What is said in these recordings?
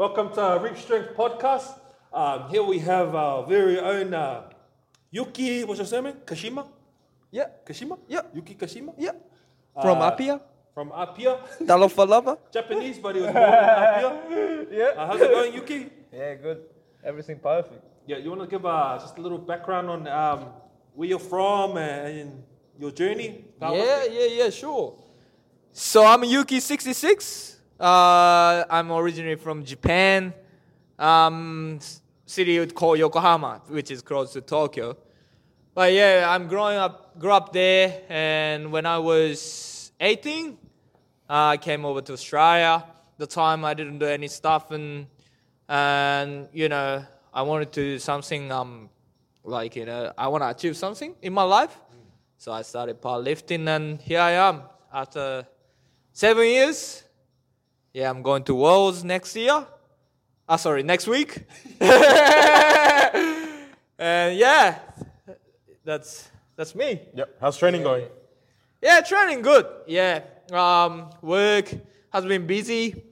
Welcome to Reap Strength Podcast. Here we have our very own Yuki, what's your surname? Kashima? Yeah. Kashima? Yeah. Yuki Kashima? Yeah. From Apia? From Apia. Dalofalava? Japanese, but he was born in Apia. Yeah. How's it going, Yuki? Yeah, good. Everything perfect. Yeah, you want to give just a little background on where you're from and your journey? Yeah, sure. So I'm Yuki 66. I'm originally from Japan, city called Yokohama, which is close to Tokyo. But yeah, I'm grew up there, and when I was 18, I came over to Australia. At the time, I didn't do any stuff, and you know, I wanted to do something, I want to achieve something in my life. So I started powerlifting, and here I am after 7 years. Yeah, I'm going to Worlds next week. And yeah, that's me. Yep. How's training going? Yeah, training good. Yeah. Work has been busy.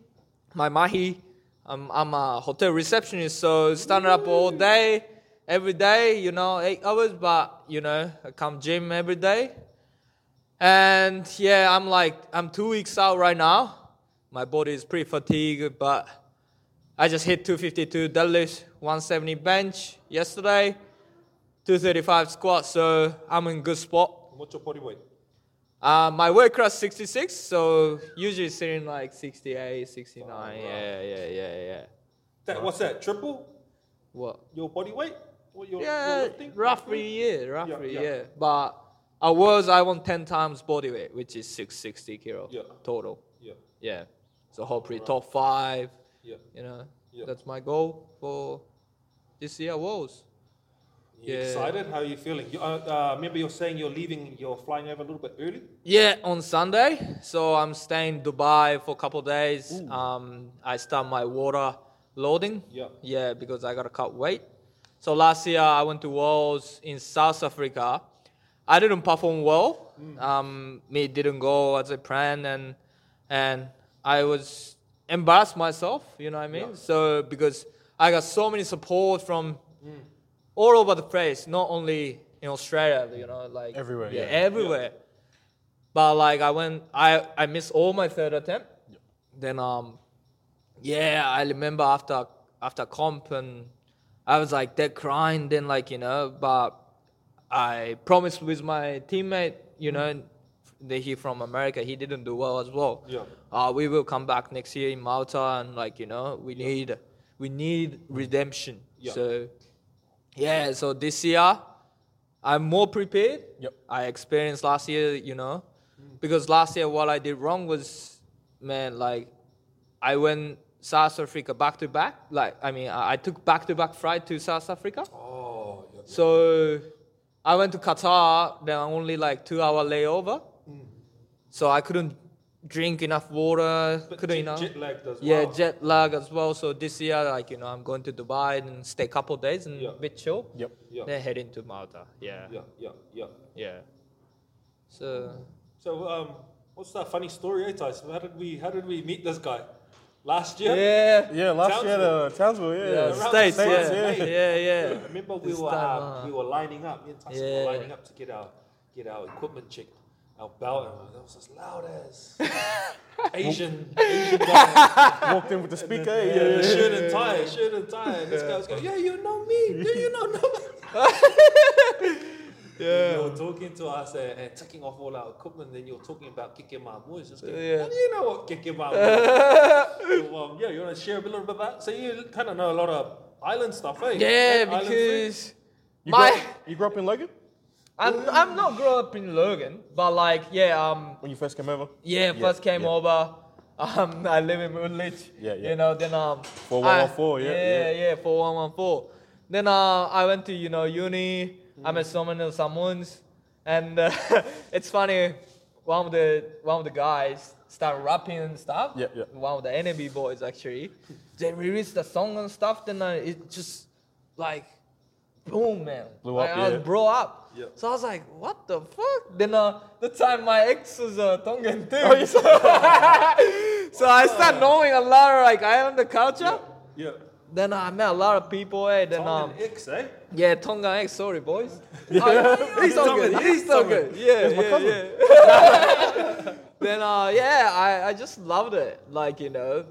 My mahi. I'm a hotel receptionist, so standing up all day, every day. 8 hours, but I come gym every day. And yeah, I'm 2 weeks out right now. My body is pretty fatigued, but I just hit 252 deadlift, 170 bench yesterday, 235 squat, so I'm in good spot. What's your body weight? My weight class 66, so usually sitting like 68, 69, right. Yeah. What's that, triple? What? Your body weight? Roughly. But I want 10 times body weight, which is 660 kilo total. Yeah. So hopefully top 5. Yeah. That's my goal for this year Worlds. You excited? How are you feeling? Remember you're saying you're flying over a little bit early? Yeah, on Sunday. So I'm staying in Dubai for a couple of days. I start my water loading. Yeah. Yeah, because I got to cut weight. So last year I went to Worlds in South Africa. I didn't perform well. It didn't go as I planned and I was embarrassed myself, you know what I mean? Yeah. So, because I got so many support from all over the place, not only in Australia, everywhere. Yeah, everywhere. Yeah. But, I missed all my third attempt. Yeah. Then, I remember after comp, and I was, that crying, then, but I promised with my teammate, he from America, he didn't do well as well. Yeah. We will come back next year in Malta, and we need redemption. Yeah. So, so this year, I'm more prepared. Yep. I experienced last year, because last year what I did wrong was, I went South Africa back to back. I took back to back flight to South Africa. Oh. Yeah, so I went to Qatar, then only 2 hour layover. So I couldn't drink enough water. But jet lagged as well. Yeah, jet lag as well. So this year, I'm going to Dubai and stay a couple of days and a bit chill. Yep. Yeah. Then head into Malta. Yeah. Yeah. So what's that funny story, Tyson? How did we meet this guy? Last year? Yeah, Townsville, States. Remember we were lining up, me and Tyson were lining up to get our equipment checked. Our belt, and that was as loud as Asian guy. Walked in with the speaker. Then, shirt and tie. And this guy was going, you know me. Do you not know me? Yeah. You're talking to us and taking off all our equipment. Then you're talking about kikemamu. It's just how do you know what kikemamu is? So, you want to share a little bit about that? So you kind of know a lot of island stuff, eh? Yeah, because you grew up in Logan? I'm not grown up in Logan, but when you first came over? Yeah, first came over. I live in Woodleach. Then 4114, Yeah, 4114. Then I went to, uni. I met so many Samoans, and it's funny, one of the guys started rapping and stuff. Yeah. One of the NAB boys actually. They released the song and stuff, then it just boom, man. Blew up. I was brought up. Yeah. So I was like, what the fuck? Then the time my ex was Tongan too. So I started knowing a lot of Islander culture. Yeah. Then I met a lot of people, eh? Then, X, eh? Yeah, Tonga X, sorry, boys. Yeah. He's so good, he's so good. Yeah, yeah. Then, yeah, I just loved it. Like, you know,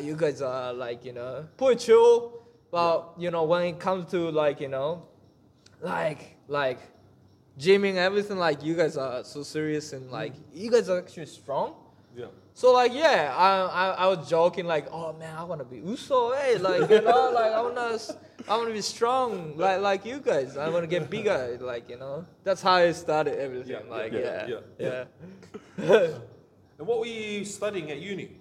you guys are, like, you know, pretty chill. But, you know, when it comes to, like, you know, like, gymming, everything, like, you guys are so serious and, like, you guys are actually strong. Yeah. So, like, yeah, I was joking, like, oh, man, I want to be Uso, hey, like, you know, like, I want to be strong, like you guys. I want to get bigger, like, you know. That's how I started everything, And what were you studying at uni?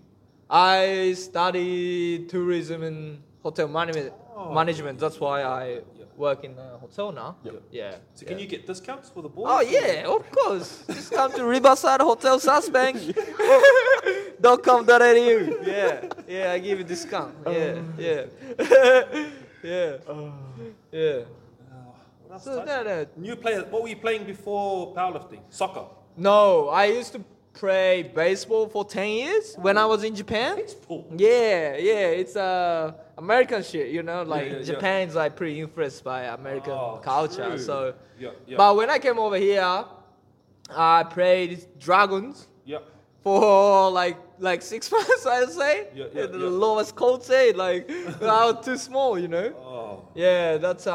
I studied tourism and hotel management. That's why I work in a hotel now. So can you get discounts for the boys? Oh, yeah, of course. Just come to Riverside Hotel, Southbank.com.au. I give you discount. So what were you playing before powerlifting? Soccer? No, I used to play baseball for 10 years when I was in Japan. Baseball? Yeah, it's American shit, you know, like Japan's like pretty influenced by American culture. True. So, but when I came over here, I played dragons for like 6 months, I'd say. The lowest coach say, like I was too small, you know. Yeah, that's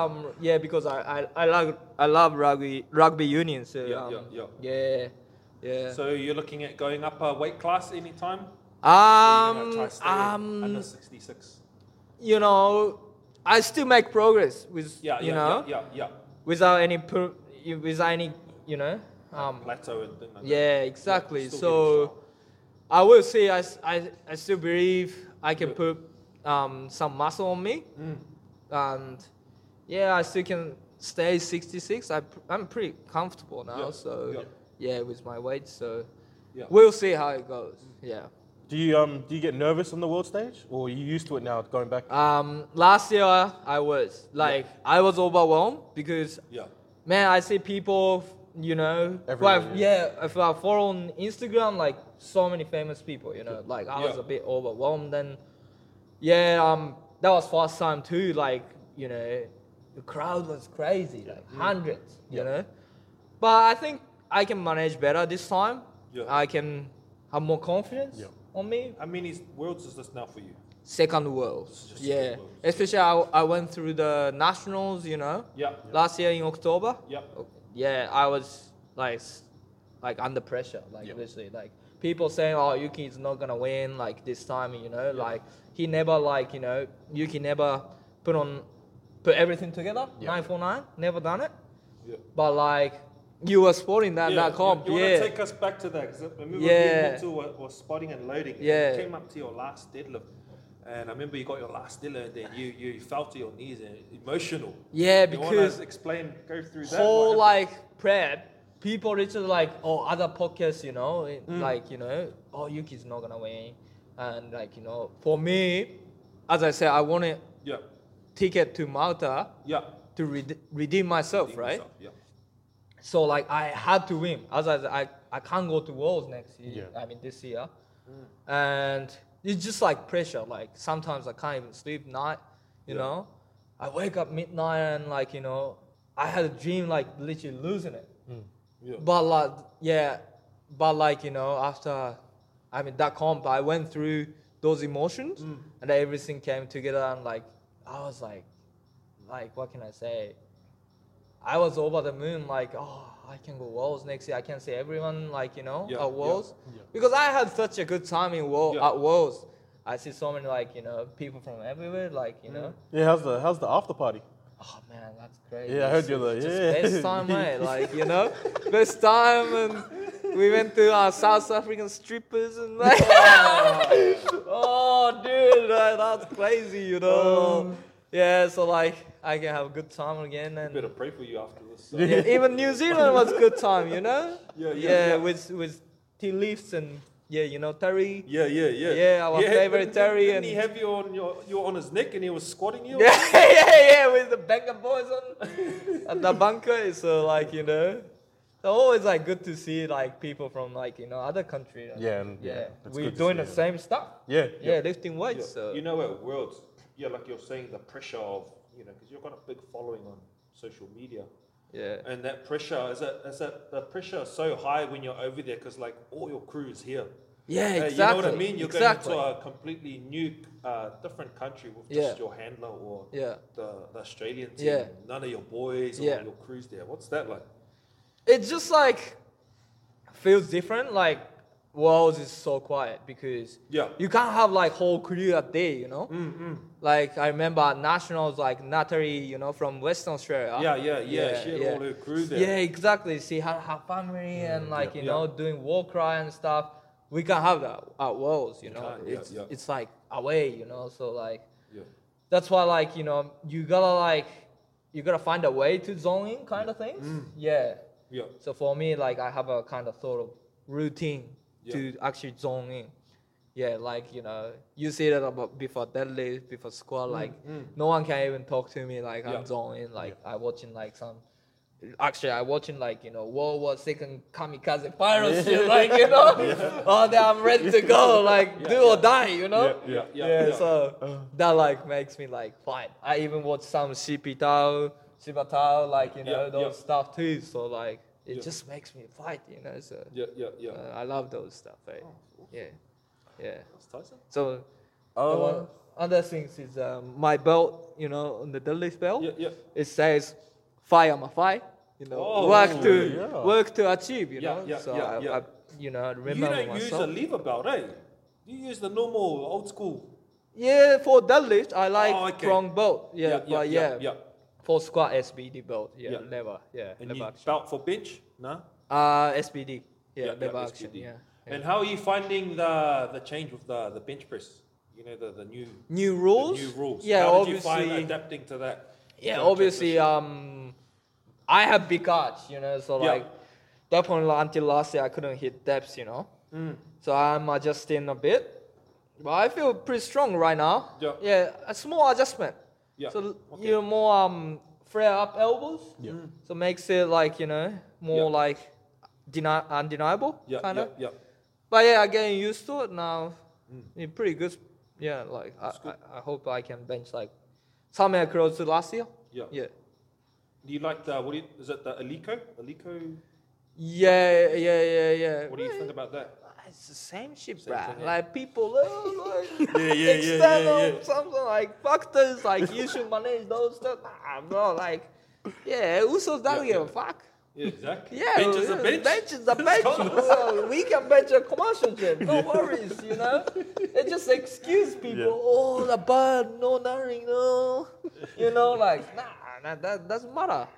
because I love rugby union. So So you're looking at going up a weight class anytime? Under 66. You know, I still make progress with without any you know plateau and things like that. Yeah, exactly. So I will say I still believe I can put some muscle on me, and I still can stay 66. I'm pretty comfortable now, with my weight. So we'll see how it goes. Yeah. Do you get nervous on the world stage, or are you used to it now going back? Last year I was I was overwhelmed because I see people, you know, if I follow on Instagram, like so many famous people, you know, like I was a bit overwhelmed. Then that was first time too, like, you know, the crowd was crazy, like hundreds, you know. But I think I can manage better this time. I can have more confidence. On me. I mean, worlds is this now for you? Second worlds. Worlds. Especially I went through the nationals, you know. Last year in October. I was like under pressure, like literally, like people saying, "Oh, Yuki is not gonna win like this time," you know. Like he never, like, you know, Yuki never put everything together. 949, never done it. But like. You were spotting that comp. You want to take us back to that, because I remember you was spotting and loading. And you came up to your last deadlift, and I remember you got your last deadlift, and then you fell to your knees and emotional. Yeah, because you want to explain, go through that whole like prep. People literally like, other podcasts, you know, like, you know, Yuki's not gonna win, and like, you know, for me, as I said, I wanted ticket to Malta to redeem myself, right? So like I had to win. As I can't go to Worlds next year. I mean this year, and it's just like pressure. Like sometimes I can't even sleep night. You know, I wake up midnight and like, you know, I had a dream like literally losing it. But like you know, after that comp, I went through those emotions and everything came together, and like I was like what can I say? I was over the moon, like, I can go Worlds next year. I can see everyone, like, you know, at Worlds. Because I had such a good time at Worlds. I see so many, like, you know, people from everywhere, like, you know. Yeah, how's the after party? Oh, man, that's great. Yeah, I heard you're there. Yeah. Best time, mate. Like, you know, best time. And we went to our South African strippers and, like, dude, like, that's crazy, you know. Yeah, so, like, I can have a good time again. And you better pray for you after this. So. Yeah, even New Zealand was a good time, you know? With tea leaves and, you know, Terry. Our favorite Terry. Didn't he have you on his neck and he was squatting you? With the Banker boys on at the bunker. So, like, you know, it's always, like, good to see, like, people from, like, you know, other countries. We're doing the same stuff. Lifting weights. So. You know, at Worlds, yeah, like you're saying, the pressure of, you know, because you've got a big following on social media. Yeah. And that pressure, the pressure is so high when you're over there because, like, all your crew is here. Yeah, exactly. You know what I mean? You're going to a completely new, different country with just your handler or the Australian team. Yeah. None of your boys or your crews there. What's that like? It's just, like, feels different. Like, world is so quiet because you can't have, like, whole crew up there, you know? Mm-hmm. Like, I remember nationals, like, Natari, you know, from Western Australia. She had all her crew there. Yeah, exactly. She had her family and, like, you know, doing war cry and stuff. We can't have that at Worlds, you know. It's like away, you know. So like, that's why, like, you know, you gotta find a way to zone in kind of things. Mm. Yeah. Yeah. So for me, like, I have a kind of sort of routine to actually zone in. Yeah, like, you know, you see that about before deadlift, before squat, like no one can even talk to me. Like I'm zoned in. Like I watching like some. Actually, I watching, like, you know, World War II kamikaze pyro shit, like, you know? Oh, then I'm ready to go, like, do or die, you know? So that, like, makes me, like, fine. I even watch some Shibitao, like, you know, those stuff too. So, like, it just makes me fight, you know? So I love those stuff, right? Oh, yeah, yeah. That's Tyson. So, one other thing is my belt, you know, on the deadlift belt, it says... Fire my fight, you know. Oh, work to achieve, you know. I you know, I remember myself. You don't use a lever belt, eh? You use the normal old school. Yeah, for deadlift, I like strong belt. Yeah. For squat, SBD belt. Yeah, lever. Yeah, and lever action. Belt for bench, no? SBD. Yeah, lever action. SBD. Yeah. And how are you finding the change with the bench press? You know, the new rules. The new rules. Yeah, how did you find adapting to that? Yeah, obviously, I have big arch, you know, so like definitely until last year I couldn't hit depths, you know. Mm. So I'm adjusting a bit, but I feel pretty strong right now. Yeah, a small adjustment. Yeah, so you're more flare up elbows. Yeah, so makes it like, you know, more like undeniable kind of. Yeah, but I'm getting used to it now. It's pretty good. Yeah, like I hope I can bench like. Somewhere close to last year. Yeah. Yeah. Do you like the, is it the Alico? Alico? Yeah. What do you think about that? It's the same shit, bruh. Like, people, external, something like factors, like, you should manage those stuff. Nah, bro, like, Usos don't give a fuck. Yeah, exactly. Yeah, bench is a bench. Bench is a bench. Well, we can bench a commercial gym. No worries, you know. It just excuse people. Oh, the bird, no nothing, no. You know, like, nah, that doesn't matter.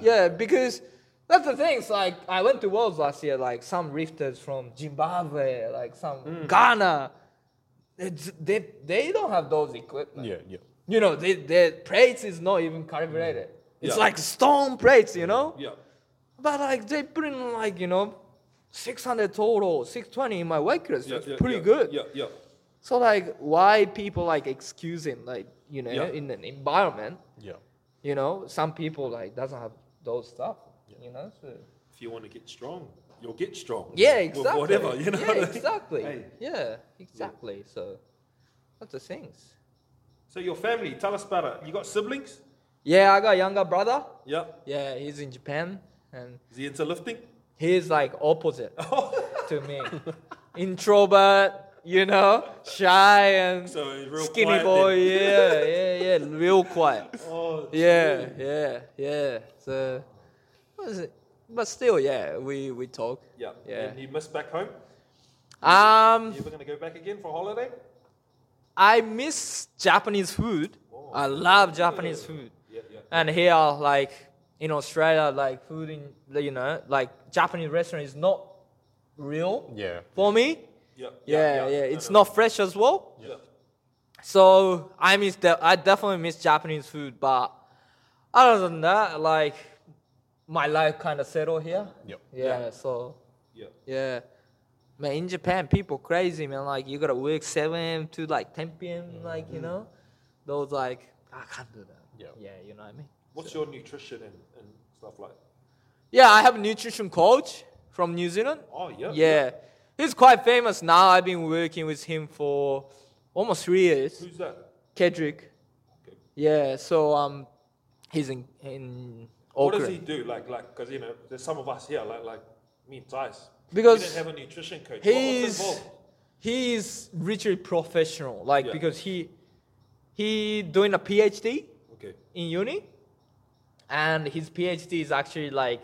Yeah, because that's the thing. It's like, I went to Worlds last year, like, some rifters from Zimbabwe, like, some Ghana. They don't have those equipment. Yeah. You know, their plates is not even calibrated. It's like stone plates, you know? Yeah. But like they put in like, you know, 600 total, 620 in my weight class. It's pretty good. Yeah. So like why people like excuse him, like, you know, in an environment. Yeah. You know, some people like doesn't have those stuff. Yeah. You know? So if you want to get strong, you'll get strong. Yeah, exactly. Or whatever, you know. Yeah, exactly. Hey. Yeah, exactly. Yeah. So that's the things. So your family, tell us about it. You got siblings? Yeah, I got a younger brother. Yeah. Yeah, he's in Japan. And is he into lifting? He's like opposite to me. Introvert, you know, shy and so real skinny quiet boy. Yeah, real quiet. Oh, yeah. So, what is it? But still, we talk. Yeah. And you missed back home? You ever going to go back again for holiday? I miss Japanese food. Oh, I love Japanese food. And here, like, in Australia, like, food in, you know, like, Japanese restaurant is not real for me. It's not fresh as well. Yeah. So, I definitely miss Japanese food, but other than that, like, my life kind of settled here. Yeah. Man, in Japan, people crazy, man. Like, you got to work 7 a.m. to, like, 10 p.m., like, you know? Those, like, I can't do that. Yeah, you know what I mean? What's your nutrition and stuff like? Yeah, I have a nutrition coach from New Zealand. Oh, yeah. Yeah. He's quite famous now. I've been working with him for almost 3 years. Who's that? Kedrick. Okay. Yeah, so he's in Auckland. What does he do? Like, because you know, there's some of us here, like me and Tice. Because we didn't have a nutrition coach. He's literally professional. Like yeah. Because he doing a PhD in uni, and his PhD is actually like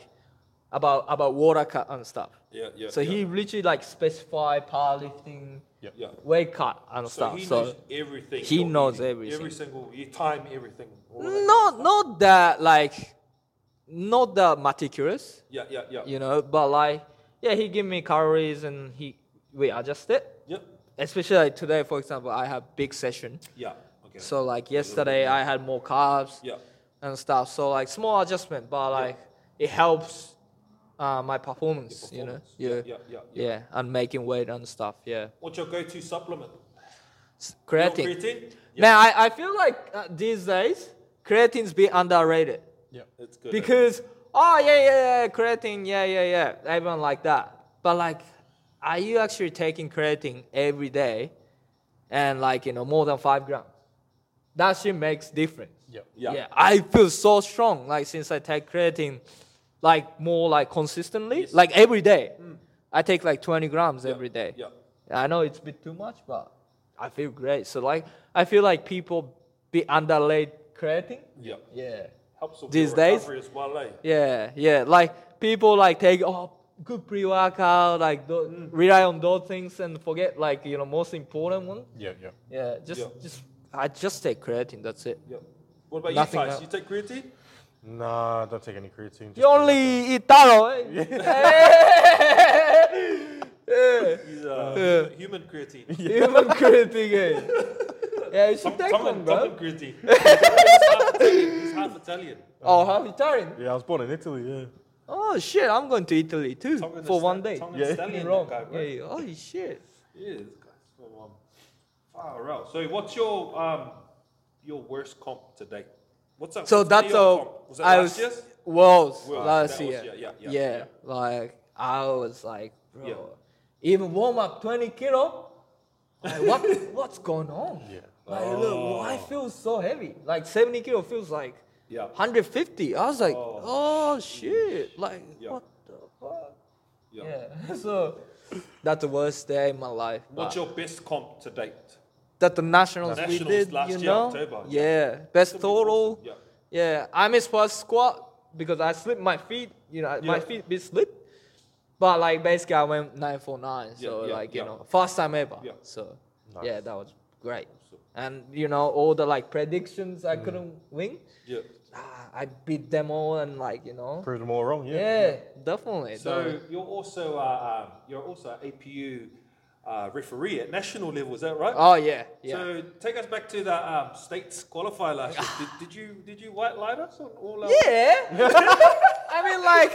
about water cut and stuff. Yeah, yeah. So he literally like specify powerlifting. Yeah. Weight cut and stuff. He knows everything. He knows everything. Every single you time everything. Not that like, not that meticulous. Yeah. You know, but like, yeah, he give me calories and we adjust it. Yep. Especially like today, for example, I have big session. Yeah. Okay. So like yesterday, I had more carbs. Yeah. And stuff. So like small adjustment, but like it helps. My performance, you know, yeah, and making weight and stuff, yeah. What's your go-to supplement? Creatine. Yeah. Man, I feel like these days creatine's been underrated. Yeah, it's good. Because creatine, everyone like that. But like, are you actually taking creatine every day, and like you know more than 5 grams? That shit makes difference. Yeah. I feel so strong like since I take creatine. Like more like consistently, like every day. I take like 20 grams every day. Yeah. I know it's a bit too much, but I feel great. So like, I feel like people be underlaid creatine. Yeah. Helps with these days. As well, eh? Yeah. Like people like take good pre-workout, like rely on those things and forget like you know most important one. Yeah. I just take creatine. That's it. Yeah. What about you guys? You take creatine? Nah, I don't take any creatine. You only eat taro, eh? Human creatine. Human creatine, eh? Yeah, you should take one, bro. Human creatine. He's half Italian. Oh, half Italian? Yeah, I was born in Italy, yeah. Oh, shit, I'm going to Italy, too, for one day. Oh, shit. Yeah, this guy's from far out. So what's your worst comp to date? What's up? So was that last year? Last year. Yeah. Like I was like, bro, even warm up 20 kilo. Like, what's going on? Yeah. Like look, I feel so heavy. Like 70 kilo feels like 150. I was like, oh shit! Like what the fuck? Yeah. So that's the worst day in my life. What's your best comp to date? That the nationals we did, last year, October. Yeah. Best total. Yeah. I missed first squat because I slipped my feet. You know, my feet be slipped. But like basically, I went 949. So like you know, first time ever. Yeah. So yeah, that was great. And you know, all the like predictions I couldn't win. Yeah. I beat them all and like you know. Proved them all wrong. Yeah. Definitely. So you're also APU. Referee at national level, is that right? Oh yeah. So take us back to the states qualifier last year. Did you white light us on all? Our yeah. I mean like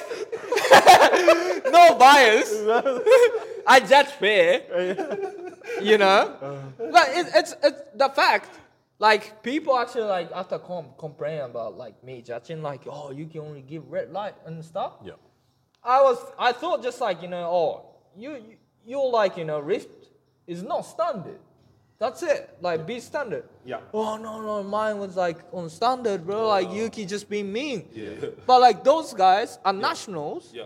no bias. I judge fair. You know, but it's the fact. Like people actually like after complain about like me judging like you can only give red light and stuff. Yeah. I thought just like you know You're like, you know, rift is not standard. That's it. Like, be standard. Yeah. Oh, no. Mine was like on standard, bro. Like, Yuki just being mean. Yeah. But like, those guys are nationals. Yeah.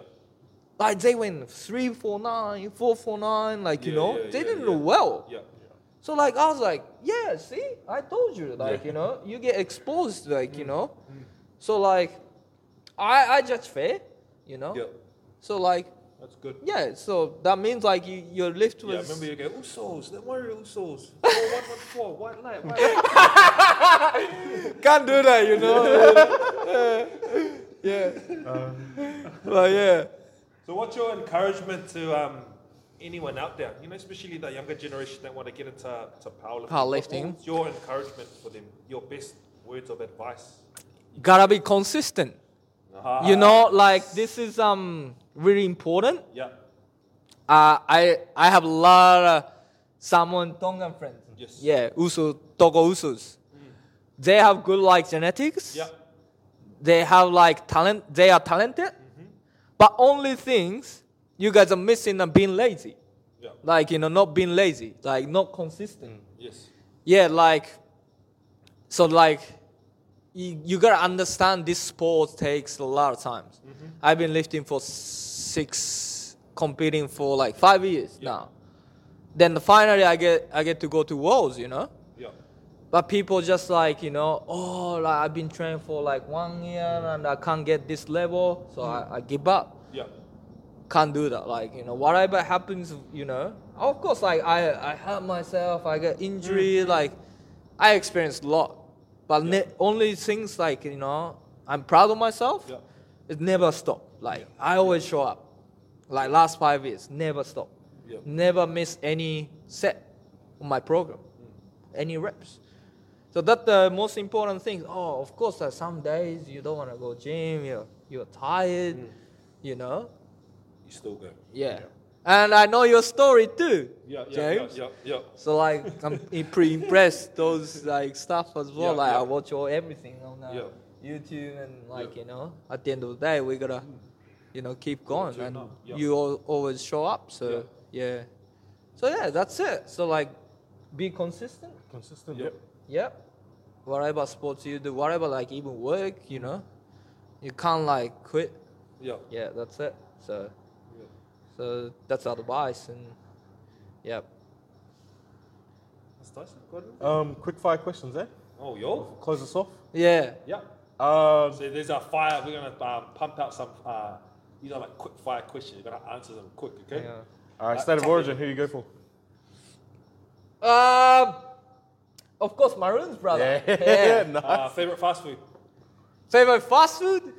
Like, they went 349, 449. Like, you know, they didn't do well. Yeah. So like, I was like, yeah, see, I told you. Like, you know, you get exposed. Like, you know. So like, I judge fair, you know. Yeah. So like. That's good. Yeah, so that means like your lift was. Yeah, remember you go Usos. Don't worry, Usos. 4-1-1-4. White light. Can't do that, you know. So, what's your encouragement to anyone out there? You know, especially the younger generation that want to get into powerlifting. What's your encouragement for them? Your best words of advice. Gotta be consistent. Uh-huh. You know, like this is really important. Yeah. I have a lot of Samoan Tongan friends. Yes. Yeah, Togo Usus. They have good like genetics. Yeah. They have like talent. They are talented. Mm-hmm. But only things you guys are missing are being lazy. Yeah. Like you know, not being lazy. Like not consistent. Yes. Yeah, like So like, you got to understand this sport takes a lot of time. Mm-hmm. I've been lifting for competing for like 5 years now. Then finally I get to go to Worlds, you know? Yeah. But people just like, you know, like I've been training for like 1 year and I can't get this level, so I give up. Yeah. Can't do that. Like, you know, whatever happens, you know, of course, like I hurt myself, I get injury, like I experienced a lot. But only things like, you know, I'm proud of myself, it never stopped. Like I always show up. Like last 5 years, never stopped. Yep. Never miss any set on my program, any reps. So that's the most important thing. Oh, of course, some days you don't want to go gym, you're tired, you know. You still go. Yeah. And I know your story too, James. Yeah. So like, I'm pretty impressed those like stuff as well. I watch all everything on YouTube and like, you know, at the end of the day, we got to, you know, keep going and you always show up. So. Yeah. Yeah. So, yeah, that's it. So, like, be consistent. Consistent, Yep. Whatever sports you do, whatever, like, even work, you know, you can't, like, quit. Yeah. Yeah, that's it. So, so that's our advice. And, quick fire questions, eh? Oh, yo. Close us off. Yeah. Yeah. So, there's our fire. We're going to pump out some, you know, like, quick fire questions. You've got to answer them quick, okay? Yeah. State of origin, who you go for? Of course, Maroon's brother. Yeah. Nice. Favorite fast food?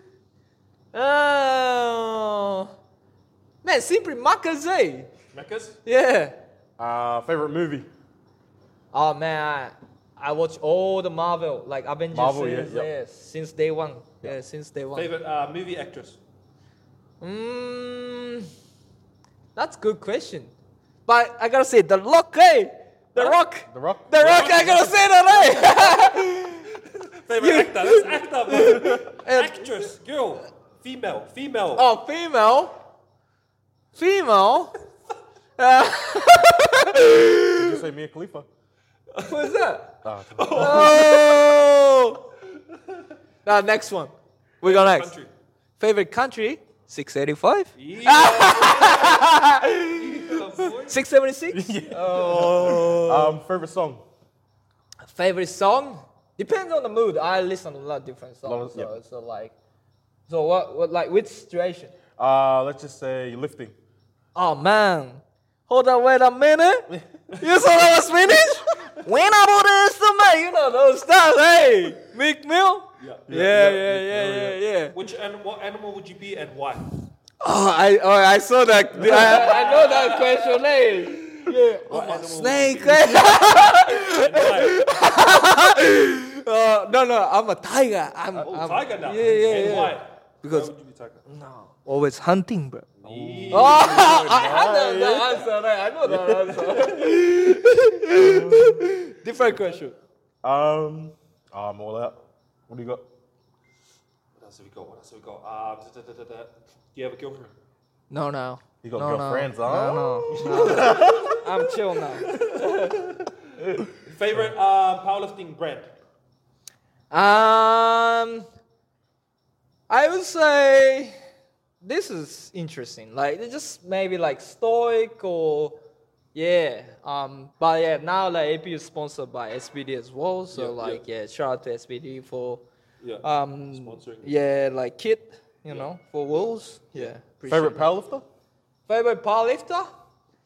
Man, simply Macca's, eh? Macca's? Yeah. Favorite movie? Oh, man, I watch all the Marvel, like Avengers series, since day one. Yeah, since day one. Favorite movie actress? That's a good question. But I gotta say, The Rock, eh? The Rock, I gotta say that, eh? Favorite actor, that's actor, man. Actress, girl, female. Oh, female? Did you say Mia Khalifa? What is that? Oh! Now, next one. We go next. Country. Favorite country? 685? Yeah. 676? Yeah. Oh. Favorite song? Depends on the mood. I listen to a lot of different songs. So like, so what like which situation? Let's just say lifting. Oh man. Hold on, wait a minute. You saw that was finished? When I order somebody, you know those stuff, hey. Meek Mill? Yeah. Which what animal would you be and why? I saw that. I know that question, eh? Yeah. Oh, snake. No, I'm a tiger. I'm tiger now. Yeah. And why? Because why would you be tiger? No, always hunting, bro. Yeah. I know that answer. Different question. I'm all out. What do you got? What else have we got? Do you have a girlfriend? No. You got girlfriends, No. I'm chill now. Favorite powerlifting brand? I would say this is interesting. Like just maybe like Stoic or but now like APU is sponsored by SBD as well. So shout out to SBD for sponsoring. Yeah, like kit, you know, for Wolves. Yeah. Favorite powerlifter?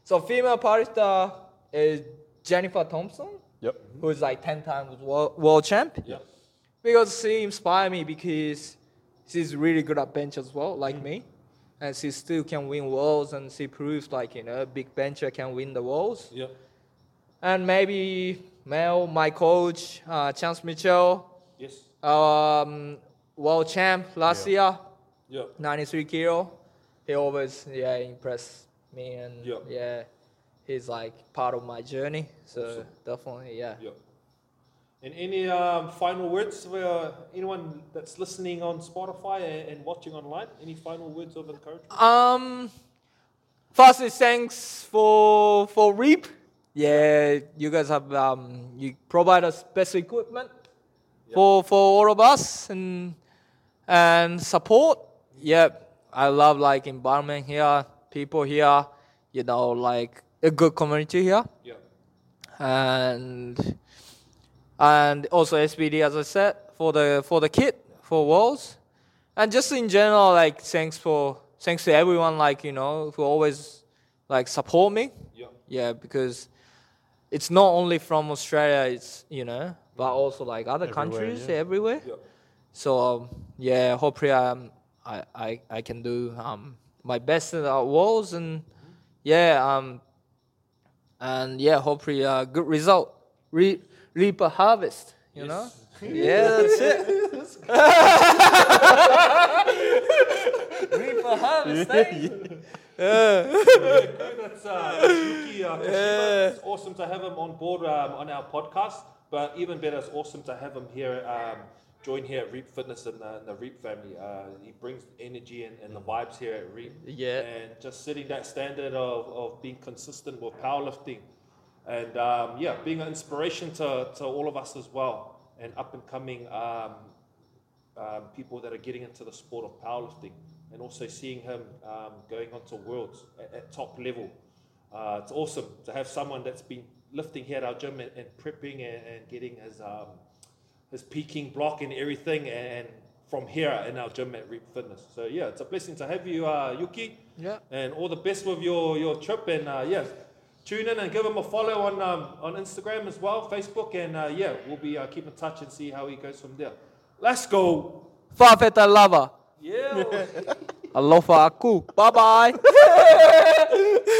So female powerlifter is Jennifer Thompson. Yep. Who is like 10 times world champ. Yeah. Because she inspired me because she's really good at bench as well, like me. And she still can win Worlds, and she proves, like, you know, big bencher can win the Worlds. Yeah. And maybe Mel, my coach, Chance Mitchell. Yes. World champ last year. Yeah. 93 kilo. He always impressed me, and he's like part of my journey. So definitely And any final words for anyone that's listening on Spotify and watching online? Any final words of encouragement? Firstly, thanks for Reap. Yeah, you guys have you provide us best equipment. for all of us and support. Yep, I love like environment here, people here, you know, like a good community here. Yeah. And also SBD, as I said, for the kit, for Worlds. And just in general, like thanks to everyone, like, you know, who always like support me. Yeah. Yeah, because it's not only from Australia, it's, you know, but also like other countries everywhere. Yeah. So yeah, hopefully I can do my best at our Worlds, and hopefully a good result. Reap a harvest, you know? Yeah, that's it. Reap a harvest, eh? That's Yuki Kashima. It's awesome to have him on board on our podcast, but even better, it's awesome to have him here, join here at Reap Fitness and the Reap family. He brings energy and the vibes here at Reap. Yeah. And just setting that standard of being consistent with powerlifting. And being an inspiration to all of us as well, and up and coming people that are getting into the sport of powerlifting, and also seeing him going on to Worlds at top level. It's awesome to have someone that's been lifting here at our gym and prepping and getting his peaking block and everything, and from here in our gym at Reap Fitness. So yeah, it's a blessing to have you, Yuki. Yeah. And all the best with your trip, and tune in and give him a follow on Instagram as well, Facebook, and we'll be keep in touch and see how he goes from there. Let's go. Fafeta lava. Yeah. Alofa aku. Bye bye.